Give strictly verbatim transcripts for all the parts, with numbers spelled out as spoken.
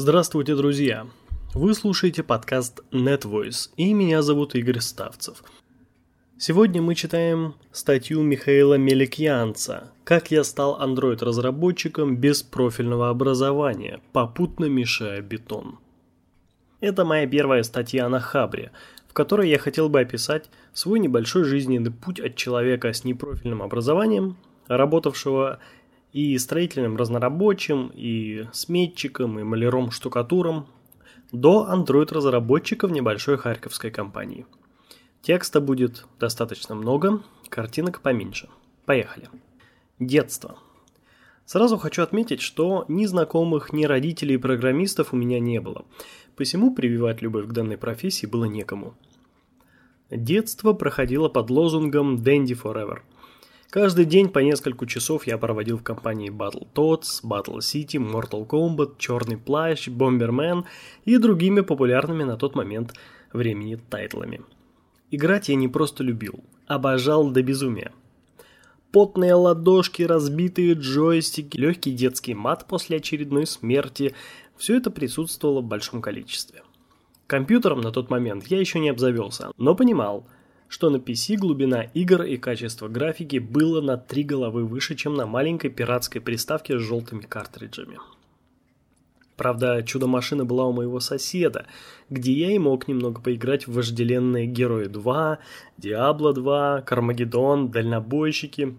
Здравствуйте, друзья! Вы слушаете подкаст NetVoice, и меня зовут Игорь Ставцев. Сегодня мы читаем статью Михаила Меликьянца «Как я стал Android-разработчиком без профильного образования, попутно мешая бетон». Это моя первая статья на Хабре, в которой я хотел бы описать свой небольшой жизненный путь от человека с непрофильным образованием, работавшего и строительным разнорабочим, и сметчиком, и маляром-штукатуром, до Android-разработчика в небольшой харьковской компании. Текста будет достаточно много, картинок поменьше. Поехали. Детство. Сразу хочу отметить, что ни знакомых, ни родителей и программистов у меня не было, посему прививать любовь к данной профессии было некому. Детство проходило под лозунгом «Dendy forever». Каждый день по несколько часов я проводил в компании Battletoads, Battle City, Mortal Kombat, Черный Плащ, Bomberman и другими популярными на тот момент времени тайтлами. Играть я не просто любил, обожал до безумия. Потные ладошки, разбитые джойстики, легкий детский мат после очередной смерти – все это присутствовало в большом количестве. Компьютером на тот момент я еще не обзавелся, но понимал, что на пи си глубина игр и качество графики было на три головы выше, чем на маленькой пиратской приставке с желтыми картриджами. Правда, чудо-машина была у моего соседа, где я и мог немного поиграть в вожделенные Герои два, Диабло два, Кармагедон, Дальнобойщики.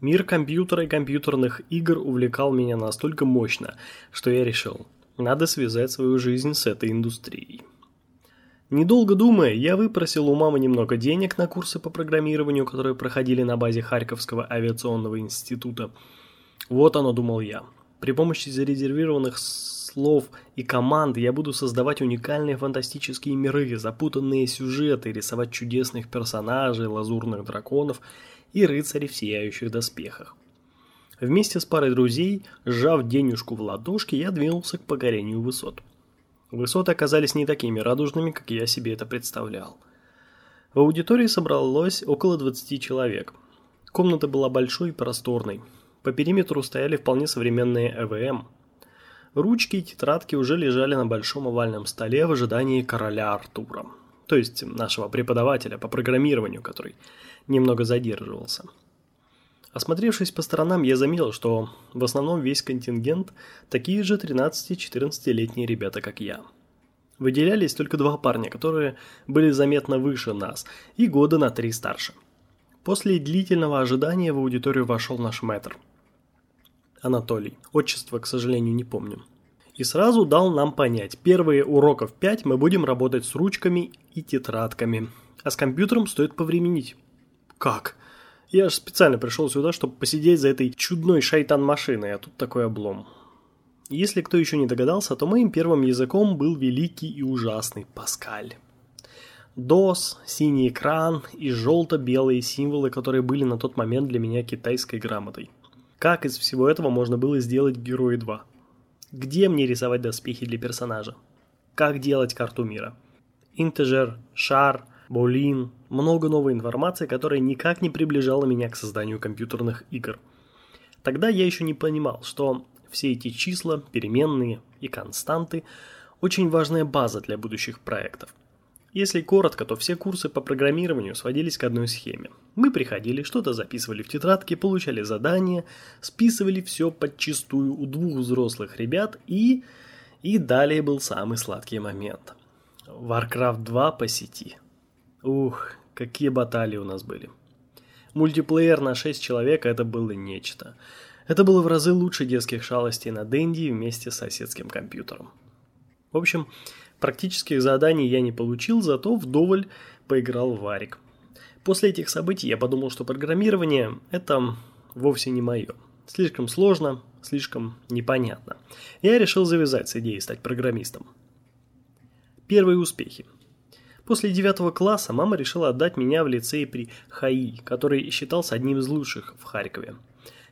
Мир компьютера и компьютерных игр увлекал меня настолько мощно, что я решил, надо связать свою жизнь с этой индустрией. Недолго думая, я выпросил у мамы немного денег на курсы по программированию, которые проходили на базе Харьковского авиационного института. Вот оно, думал я. При помощи зарезервированных слов и команд я буду создавать уникальные фантастические миры, запутанные сюжеты, рисовать чудесных персонажей, лазурных драконов и рыцарей в сияющих доспехах. Вместе с парой друзей, сжав денежку в ладошки, я двинулся к покорению высот. Высоты оказались не такими радужными, как я себе это представлял. В аудитории собралось около двадцати человек. Комната была большой и просторной. По периметру стояли вполне современные ЭВМ. Ручки и тетрадки уже лежали на большом овальном столе в ожидании короля Артура. То есть нашего преподавателя по программированию, который немного задерживался. Осмотревшись по сторонам, я заметил, что в основном весь контингент такие же тринадцати-четырнадцатилетние ребята, как я. Выделялись только два парня, которые были заметно выше нас и года на три старше. После длительного ожидания в аудиторию вошел наш мэтр. Анатолий. Отчество, к сожалению, не помню. И сразу дал нам понять, первые уроков пять мы будем работать с ручками и тетрадками, а с компьютером стоит повременить. Как? Я же специально пришел сюда, чтобы посидеть за этой чудной шайтан-машиной, а тут такой облом. Если кто еще не догадался, то моим первым языком был великий и ужасный Паскаль. дос, синий экран и желто-белые символы, которые были на тот момент для меня китайской грамотой. Как из всего этого можно было сделать Герои два? Где мне рисовать доспехи для персонажа? Как делать карту мира? Интежер, шар, болин... Много новой информации, которая никак не приближала меня к созданию компьютерных игр. Тогда я еще не понимал, что все эти числа, переменные и константы – очень важная база для будущих проектов. Если коротко, то все курсы по программированию сводились к одной схеме. Мы приходили, что-то записывали в тетрадке, получали задания, списывали все подчистую у двух взрослых ребят и... И далее был самый сладкий момент. Warcraft два по сети. Ух... Какие баталии у нас были. Мультиплеер на шесть человек – это было нечто. Это было в разы лучше детских шалостей на Dendy вместе с соседским компьютером. В общем, практических заданий я не получил, зато вдоволь поиграл в варик. После этих событий я подумал, что программирование – это вовсе не мое. Слишком сложно, слишком непонятно. Я решил завязать с идеей стать программистом. Первые успехи. После девятого класса мама решила отдать меня в лицей при ХАИ, который считался одним из лучших в Харькове.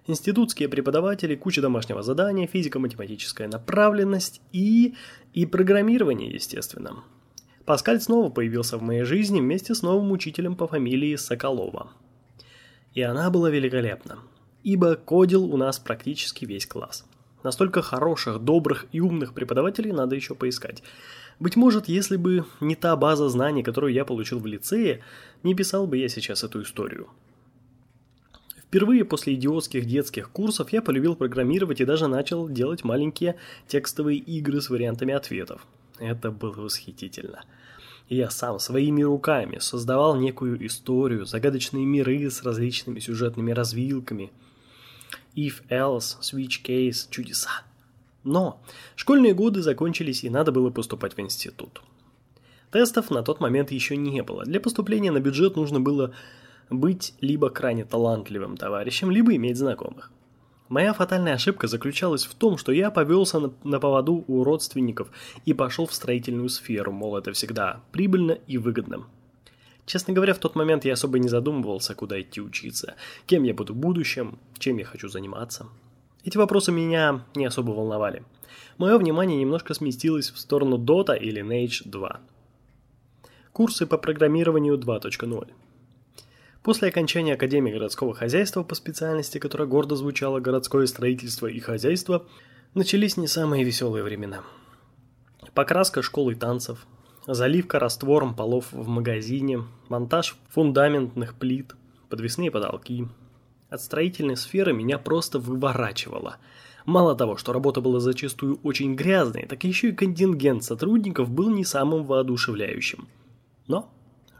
Институтские преподаватели, куча домашнего задания, физико-математическая направленность и... и программирование, естественно. Паскаль снова появился в моей жизни вместе с новым учителем по фамилии Соколова. И она была великолепна, ибо кодил у нас практически весь класс. Настолько хороших, добрых и умных преподавателей надо еще поискать. Быть может, если бы не та база знаний, которую я получил в лицее, не писал бы я сейчас эту историю. Впервые после идиотских детских курсов я полюбил программировать и даже начал делать маленькие текстовые игры с вариантами ответов. Это было восхитительно. Я сам своими руками создавал некую историю, загадочные миры с различными сюжетными развилками. If, else, switch case, чудеса. Но школьные годы закончились, и надо было поступать в институт. Тестов на тот момент еще не было. Для поступления на бюджет нужно было быть либо крайне талантливым товарищем, либо иметь знакомых. Моя фатальная ошибка заключалась в том, что я повелся на, на поводу у родственников и пошел в строительную сферу, мол, это всегда прибыльно и выгодно. Честно говоря, в тот момент я особо не задумывался, куда идти учиться, кем я буду в будущем, чем я хочу заниматься. Эти вопросы меня не особо волновали. Мое внимание немножко сместилось в сторону Dota и Lineage два. Курсы по программированию два точка ноль. После окончания Академии городского хозяйства по специальности, которая гордо звучала «Городское строительство и хозяйство», начались не самые веселые времена. Покраска школы танцев, заливка раствором полов в магазине, монтаж фундаментных плит, подвесные потолки. От строительной сферы меня просто выворачивало. Мало того, что работа была зачастую очень грязной, так еще и контингент сотрудников был не самым воодушевляющим. Но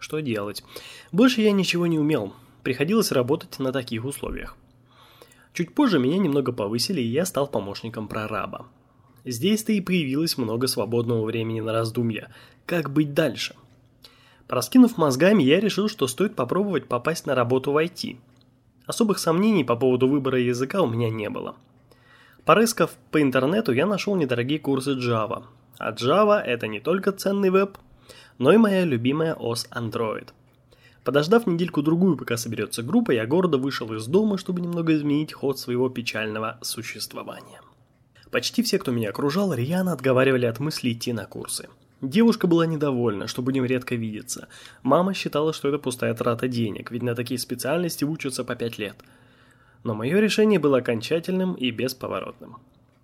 что делать? Больше я ничего не умел. Приходилось работать на таких условиях. Чуть позже меня немного повысили, и я стал помощником прораба. Здесь-то и появилось много свободного времени на раздумья. Как быть дальше? Проскинув мозгами, я решил, что стоит попробовать попасть на работу в ай ти. Особых сомнений по поводу выбора языка у меня не было. Порыскав по интернету, я нашел недорогие курсы Java. А Java — это не только ценный веб, но и моя любимая ОС Android. Подождав недельку-другую, пока соберется группа, я гордо вышел из дома, чтобы немного изменить ход своего печального существования. Почти все, кто меня окружал, рьяно отговаривали от мысли идти на курсы. Девушка была недовольна, что будем редко видеться. Мама считала, что это пустая трата денег, ведь на такие специальности учатся по пять лет. Но мое решение было окончательным и бесповоротным.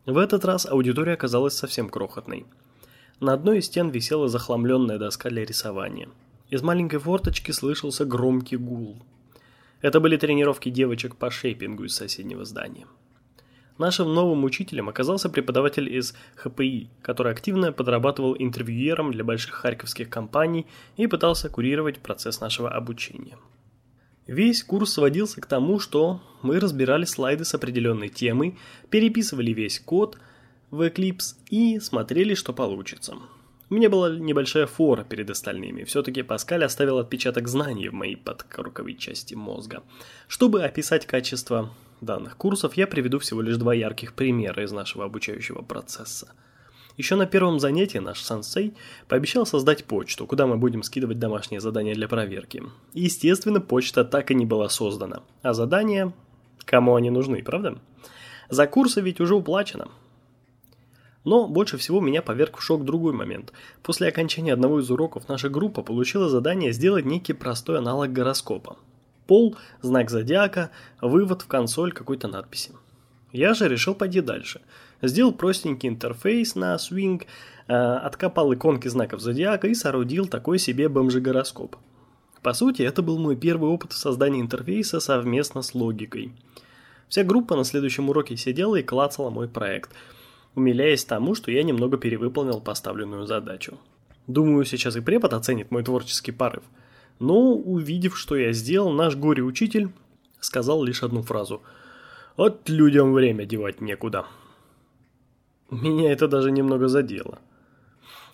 В этот раз аудитория оказалась совсем крохотной. На одной из стен висела захламленная доска для рисования. Из маленькой форточки слышался громкий гул. Это были тренировки девочек по шейпингу из соседнего здания. Нашим новым учителем оказался преподаватель из ХПИ, который активно подрабатывал интервьюером для больших харьковских компаний и пытался курировать процесс нашего обучения. Весь курс сводился к тому, что мы разбирали слайды с определенной темой, переписывали весь код в Eclipse и смотрели, что получится. У меня была небольшая фора перед остальными, все-таки Паскаль оставил отпечаток знаний в моей подкорковой части мозга. Чтобы описать качество данных курсов, я приведу всего лишь два ярких примера из нашего обучающего процесса. Еще на первом занятии наш сенсей пообещал создать почту, куда мы будем скидывать домашние задания для проверки. Естественно, почта так и не была создана, а задания, кому они нужны, правда? За курсы ведь уже уплачено. Но больше всего меня поверг в шок другой момент. После окончания одного из уроков наша группа получила задание сделать некий простой аналог гороскопа. Пол, знак зодиака, вывод в консоль какой-то надписи. Я же решил пойти дальше. Сделал простенький интерфейс на Swing, э, откопал иконки знаков зодиака и соорудил такой себе бомжегороскоп. По сути, это был мой первый опыт в создании интерфейса совместно с логикой. Вся группа на следующем уроке сидела и клацала мой проект, умиляясь тому, что я немного перевыполнил поставленную задачу. Думаю, сейчас и препод оценит мой творческий порыв. Но, увидев, что я сделал, наш горе-учитель сказал лишь одну фразу: «От людям время девать некуда». Меня это даже немного задело.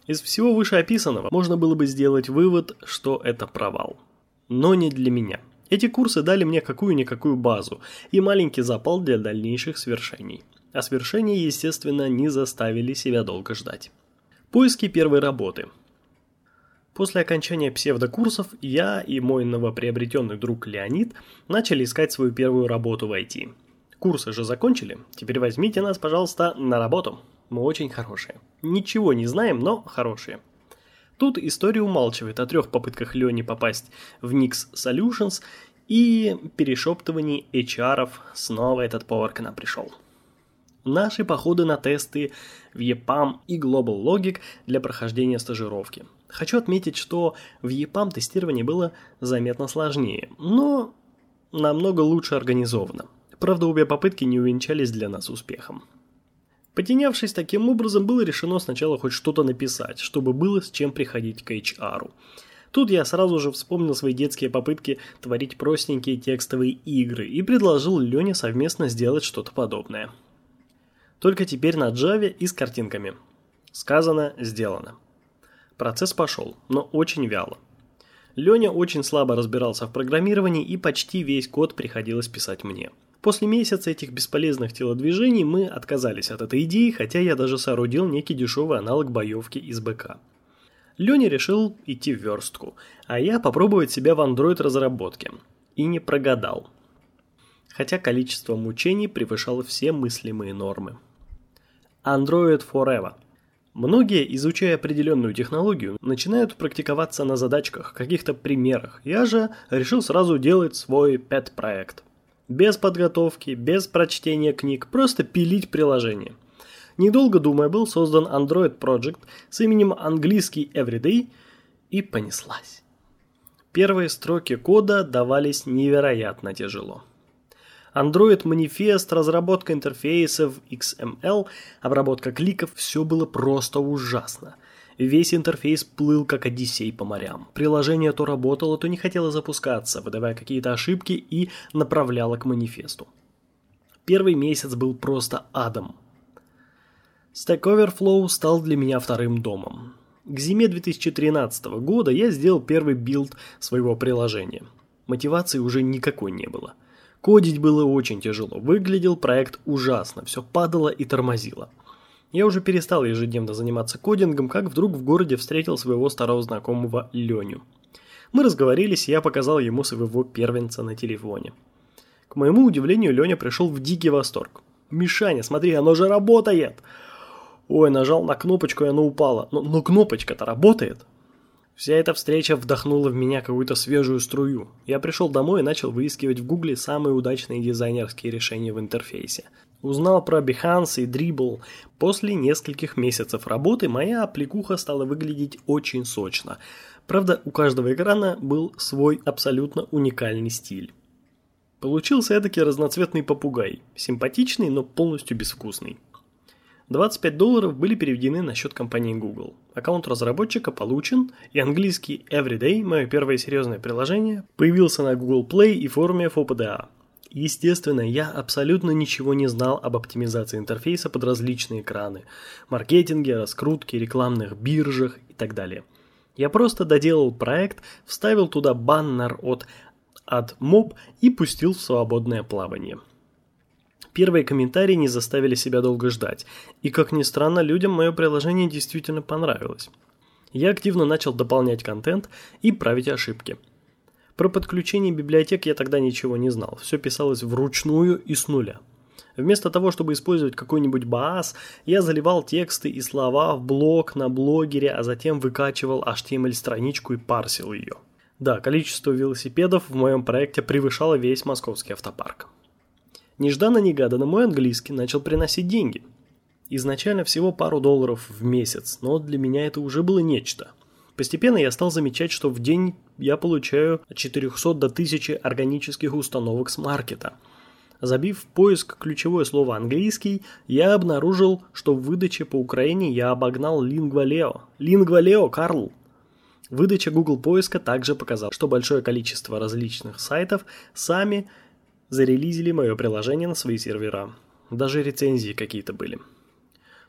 Из всего вышеописанного можно было бы сделать вывод, что это провал. Но не для меня. Эти курсы дали мне какую-никакую базу и маленький запал для дальнейших свершений. А свершения, естественно, не заставили себя долго ждать. Поиски первой работы. После окончания псевдокурсов я и мой новоприобретенный друг Леонид начали искать свою первую работу в ай ти. Курсы же закончили, теперь возьмите нас, пожалуйста, на работу. Мы очень хорошие. Ничего не знаем, но хорошие. Тут история умалчивает о трех попытках Лени попасть в Nix Solutions и перешептывании эйч ар-ов. Снова этот повар к нам пришел. наши походы на тесты в и пам и Global Logic для прохождения стажировки. Хочу отметить, что в и пам тестирование было заметно сложнее, но намного лучше организовано. Правда, обе попытки не увенчались для нас успехом. Потянявшись таким образом, было решено сначала хоть что-то написать, чтобы было с чем приходить к эйч ар. Тут я сразу же вспомнил свои детские попытки творить простенькие текстовые игры и предложил Лене совместно сделать что-то подобное. Только теперь на Java и с картинками. Сказано, сделано. Процесс пошел, но очень вяло. Леня очень слабо разбирался в программировании, и почти весь код приходилось писать мне. После месяца этих бесполезных телодвижений мы отказались от этой идеи, хотя я даже соорудил некий дешевый аналог боевки из БК. Леня решил идти в верстку, а я попробовать себя в Android-разработке. И не прогадал. Хотя количество мучений превышало все мыслимые нормы. Android Forever. Многие, изучая определенную технологию, начинают практиковаться на задачках, каких-то примерах. Я же решил сразу делать свой пэт-проект. Без подготовки, без прочтения книг, просто пилить приложение. Недолго думая, был создан Android Project с именем Английский Everyday, и понеслась. Первые строки кода давались невероятно тяжело. Android манифест, разработка интерфейсов, икс эм эл, обработка кликов – все было просто ужасно. Весь интерфейс плыл как Одиссей по морям. Приложение то работало, то не хотело запускаться, выдавая какие-то ошибки, и направляло к манифесту. Первый месяц был просто адом. Stack Overflow стал для меня вторым домом. К зиме две тысячи тринадцатого года я сделал первый билд своего приложения. Мотивации уже никакой не было. Кодить было очень тяжело, выглядел проект ужасно, все падало и тормозило. Я уже перестал ежедневно заниматься кодингом, как вдруг в городе встретил своего старого знакомого Леню. Мы разговорились, и я показал ему своего первенца на телефоне. К моему удивлению, Леня пришел в дикий восторг. «Мишаня, смотри, оно же работает!» Ой, нажал на кнопочку, и оно упало. Но, но кнопочка-то работает. Вся эта встреча вдохнула в меня какую-то свежую струю. Я пришел домой и начал выискивать в Гугле самые удачные дизайнерские решения в интерфейсе. Узнал про Behance и Dribbble. После нескольких месяцев работы моя аппликуха стала выглядеть очень сочно. Правда, у каждого экрана был свой абсолютно уникальный стиль. Получился эдакий разноцветный попугай. Симпатичный, но полностью безвкусный. двадцать пять долларов были переведены на счет компании Google. Аккаунт разработчика получен, и Английский Everyday, мое первое серьезное приложение, появился на Google Play и форуме эф о пэ дэ а. Естественно, я абсолютно ничего не знал об оптимизации интерфейса под различные экраны, маркетинге, раскрутке, рекламных биржах и так далее. Я просто доделал проект, вставил туда баннер от AdMob и пустил в свободное плавание. Первые комментарии не заставили себя долго ждать, и, как ни странно, людям мое приложение действительно понравилось. Я активно начал дополнять контент и править ошибки. Про подключение библиотек я тогда ничего не знал, все писалось вручную и с нуля. Вместо того, чтобы использовать какой-нибудь баас, я заливал тексты и слова в блог на блогере, а затем выкачивал эйч ти эм эль-страничку и парсил ее. Да, количество велосипедов в моем проекте превышало весь московский автопарк. Нежданно-негаданно мой английский начал приносить деньги. Изначально всего пару долларов в месяц, но для меня это уже было нечто. Постепенно я стал замечать, что в день я получаю от четырехсот до тысячи органических установок с маркета. Забив в поиск ключевое слово «английский», я обнаружил, что в выдаче по Украине я обогнал Lingualeo. Lingualeo, Карл! Выдача Google поиска также показала, что большое количество различных сайтов сами зарелизили мое приложение на свои сервера. Даже рецензии какие-то были.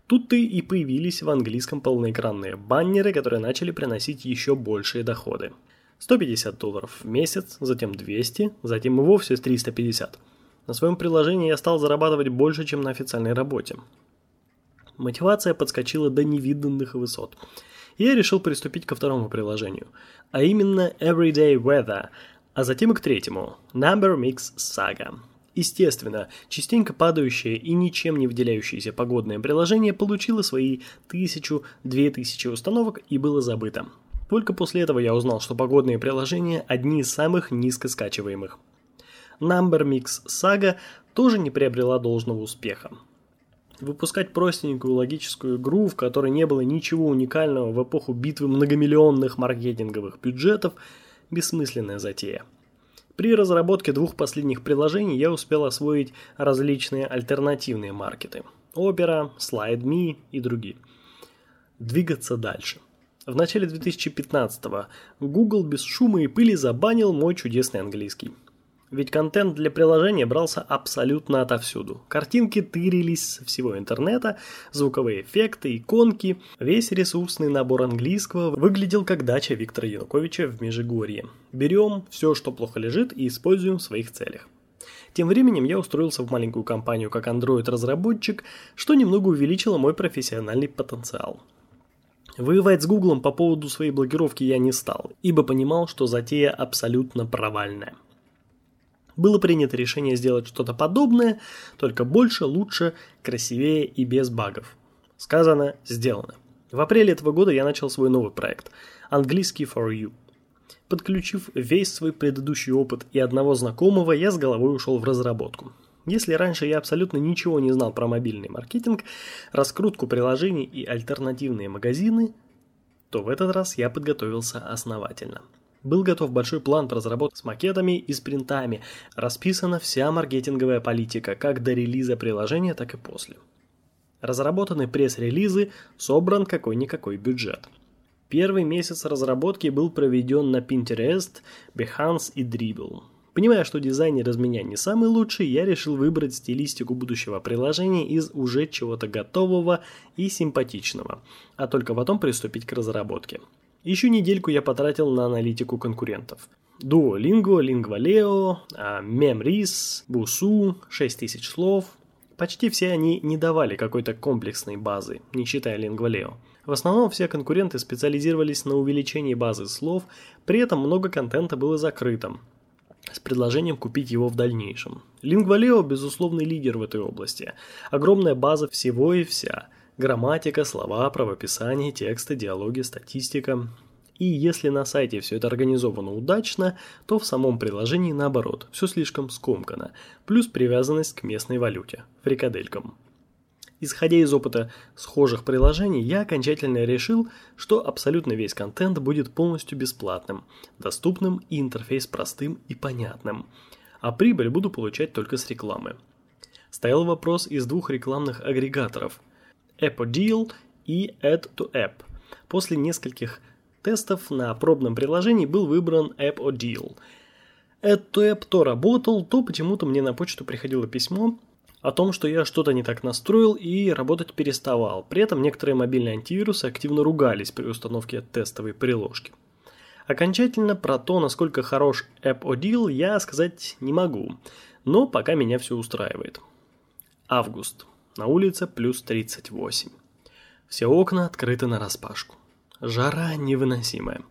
Тут-то и появились в английском полноэкранные баннеры, которые начали приносить еще большие доходы. сто пятьдесят долларов в месяц, затем двести, затем и вовсе триста пятьдесят. На своем приложении я стал зарабатывать больше, чем на официальной работе. Мотивация подскочила до невиданных высот. Я решил приступить ко второму приложению, а именно Everyday Weather, а затем и к третьему, Number Mix Saga. Естественно, частенько падающее и ничем не выделяющееся погодное приложение получило свои тысячу-две тысячи установок и было забыто. Только после этого я узнал, что погодные приложения одни из самых низкоскачиваемых. Number Mix Saga тоже не приобрела должного успеха. выпускать простенькую логическую игру, в которой не было ничего уникального в эпоху битвы многомиллионных маркетинговых бюджетов, бессмысленная затея. При разработке двух последних приложений я успел освоить различные альтернативные маркеты – Opera, SlideMe и другие. Двигаться дальше. В начале две тысячи пятнадцатого Google без шума и пыли забанил мой чудесный английский. Ведь контент для приложения брался абсолютно отовсюду. Картинки тырились со всего интернета, звуковые эффекты, иконки. Весь ресурсный набор английского выглядел как дача Виктора Януковича в Межигорье. Берем все, что плохо лежит, и используем в своих целях. Тем временем я устроился в маленькую компанию как Android-разработчик, что немного увеличило мой профессиональный потенциал. Воевать с Гуглом по поводу своей блокировки я не стал, ибо понимал, что затея абсолютно провальная. Было принято решение сделать что-то подобное, только больше, лучше, красивее и без багов. Сказано, сделано. В апреле этого года я начал свой новый проект – «Английский for you». Подключив весь свой предыдущий опыт и одного знакомого, я с головой ушел в разработку. Если раньше я абсолютно ничего не знал про мобильный маркетинг, раскрутку приложений и альтернативные магазины, то в этот раз я подготовился основательно. Был готов большой план по разработке с макетами и спринтами. Расписана вся маркетинговая политика, как до релиза приложения, так и после. Разработаны пресс-релизы, собран какой-никакой бюджет. Первый месяц разработки был проведен на Pinterest, Behance и Dribbble. Понимая, что дизайнер из меня не самый лучший, я решил выбрать стилистику будущего приложения из уже чего-то готового и симпатичного, а только потом приступить к разработке. Еще недельку я потратил на аналитику конкурентов. Duolingo, Lingualeo, Memories, Busuu, шесть тысяч слов. Почти все они не давали какой-то комплексной базы, не считая Lingualeo. В основном все конкуренты специализировались на увеличении базы слов, при этом много контента было закрытым, с предложением купить его в дальнейшем. Lingualeo – безусловный лидер в этой области. Огромная база всего и вся. Грамматика, слова, правописание, тексты, диалоги, статистика. И если на сайте все это организовано удачно, то в самом приложении наоборот, все слишком скомкано. Плюс привязанность к местной валюте – фрикаделькам. Исходя из опыта схожих приложений, я окончательно решил, что абсолютно весь контент будет полностью бесплатным, доступным и интерфейс простым и понятным. А прибыль буду получать только с рекламы. Стоял вопрос из двух рекламных агрегаторов – AppOdeal и AdToApp. После нескольких тестов на пробном приложении был выбран AppOdeal. AdToApp то работал, то почему-то мне на почту приходило письмо о том, что я что-то не так настроил и работать переставал. При этом некоторые мобильные антивирусы активно ругались при установке тестовой приложки. Окончательно про то, насколько хорош AppOdeal, я сказать не могу, но пока меня все устраивает. Август. На улице плюс тридцать восемь. Все окна открыты нараспашку. Жара невыносимая.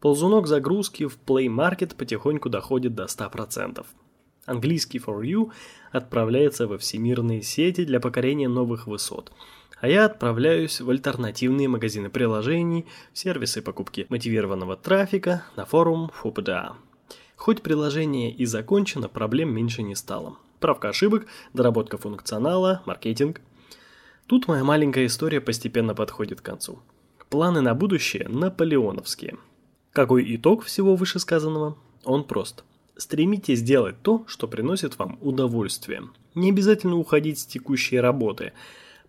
Ползунок загрузки в Play Market потихоньку доходит до ста процентов. Английский for you отправляется во всемирные сети для покорения новых высот. А я отправляюсь в альтернативные магазины приложений, в сервисы покупки мотивированного трафика, на форум ФУПДА. Хоть приложение и закончено, проблем меньше не стало. Правка ошибок, доработка функционала, маркетинг. Тут моя маленькая история постепенно подходит к концу. Планы на будущее наполеоновские. Какой итог всего вышесказанного? Он прост. Стремитесь делать то, что приносит вам удовольствие. Не обязательно уходить с текущей работы.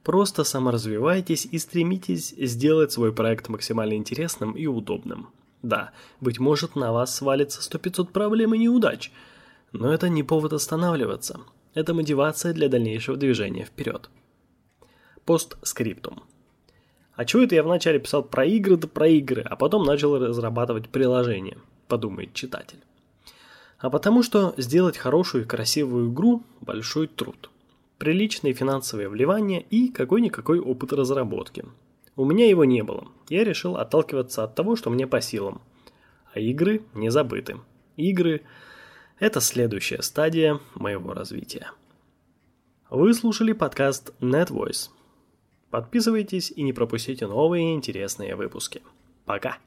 Просто саморазвивайтесь и стремитесь сделать свой проект максимально интересным и удобным. Да, быть может, на вас свалится сто пятьсот проблем и неудач. Но это не повод останавливаться. Это мотивация для дальнейшего движения вперед. Постскриптум. А чего это я вначале писал про игры да про игры, а потом начал разрабатывать приложение, подумает читатель. А потому что сделать хорошую и красивую игру – большой труд. Приличные финансовые вливания и какой-никакой опыт разработки. У меня его не было. Я решил отталкиваться от того, что мне по силам. А игры не забыты. Игры – это следующая стадия моего развития. Вы слушали подкаст NetVoice. Подписывайтесь и не пропустите новые интересные выпуски. Пока!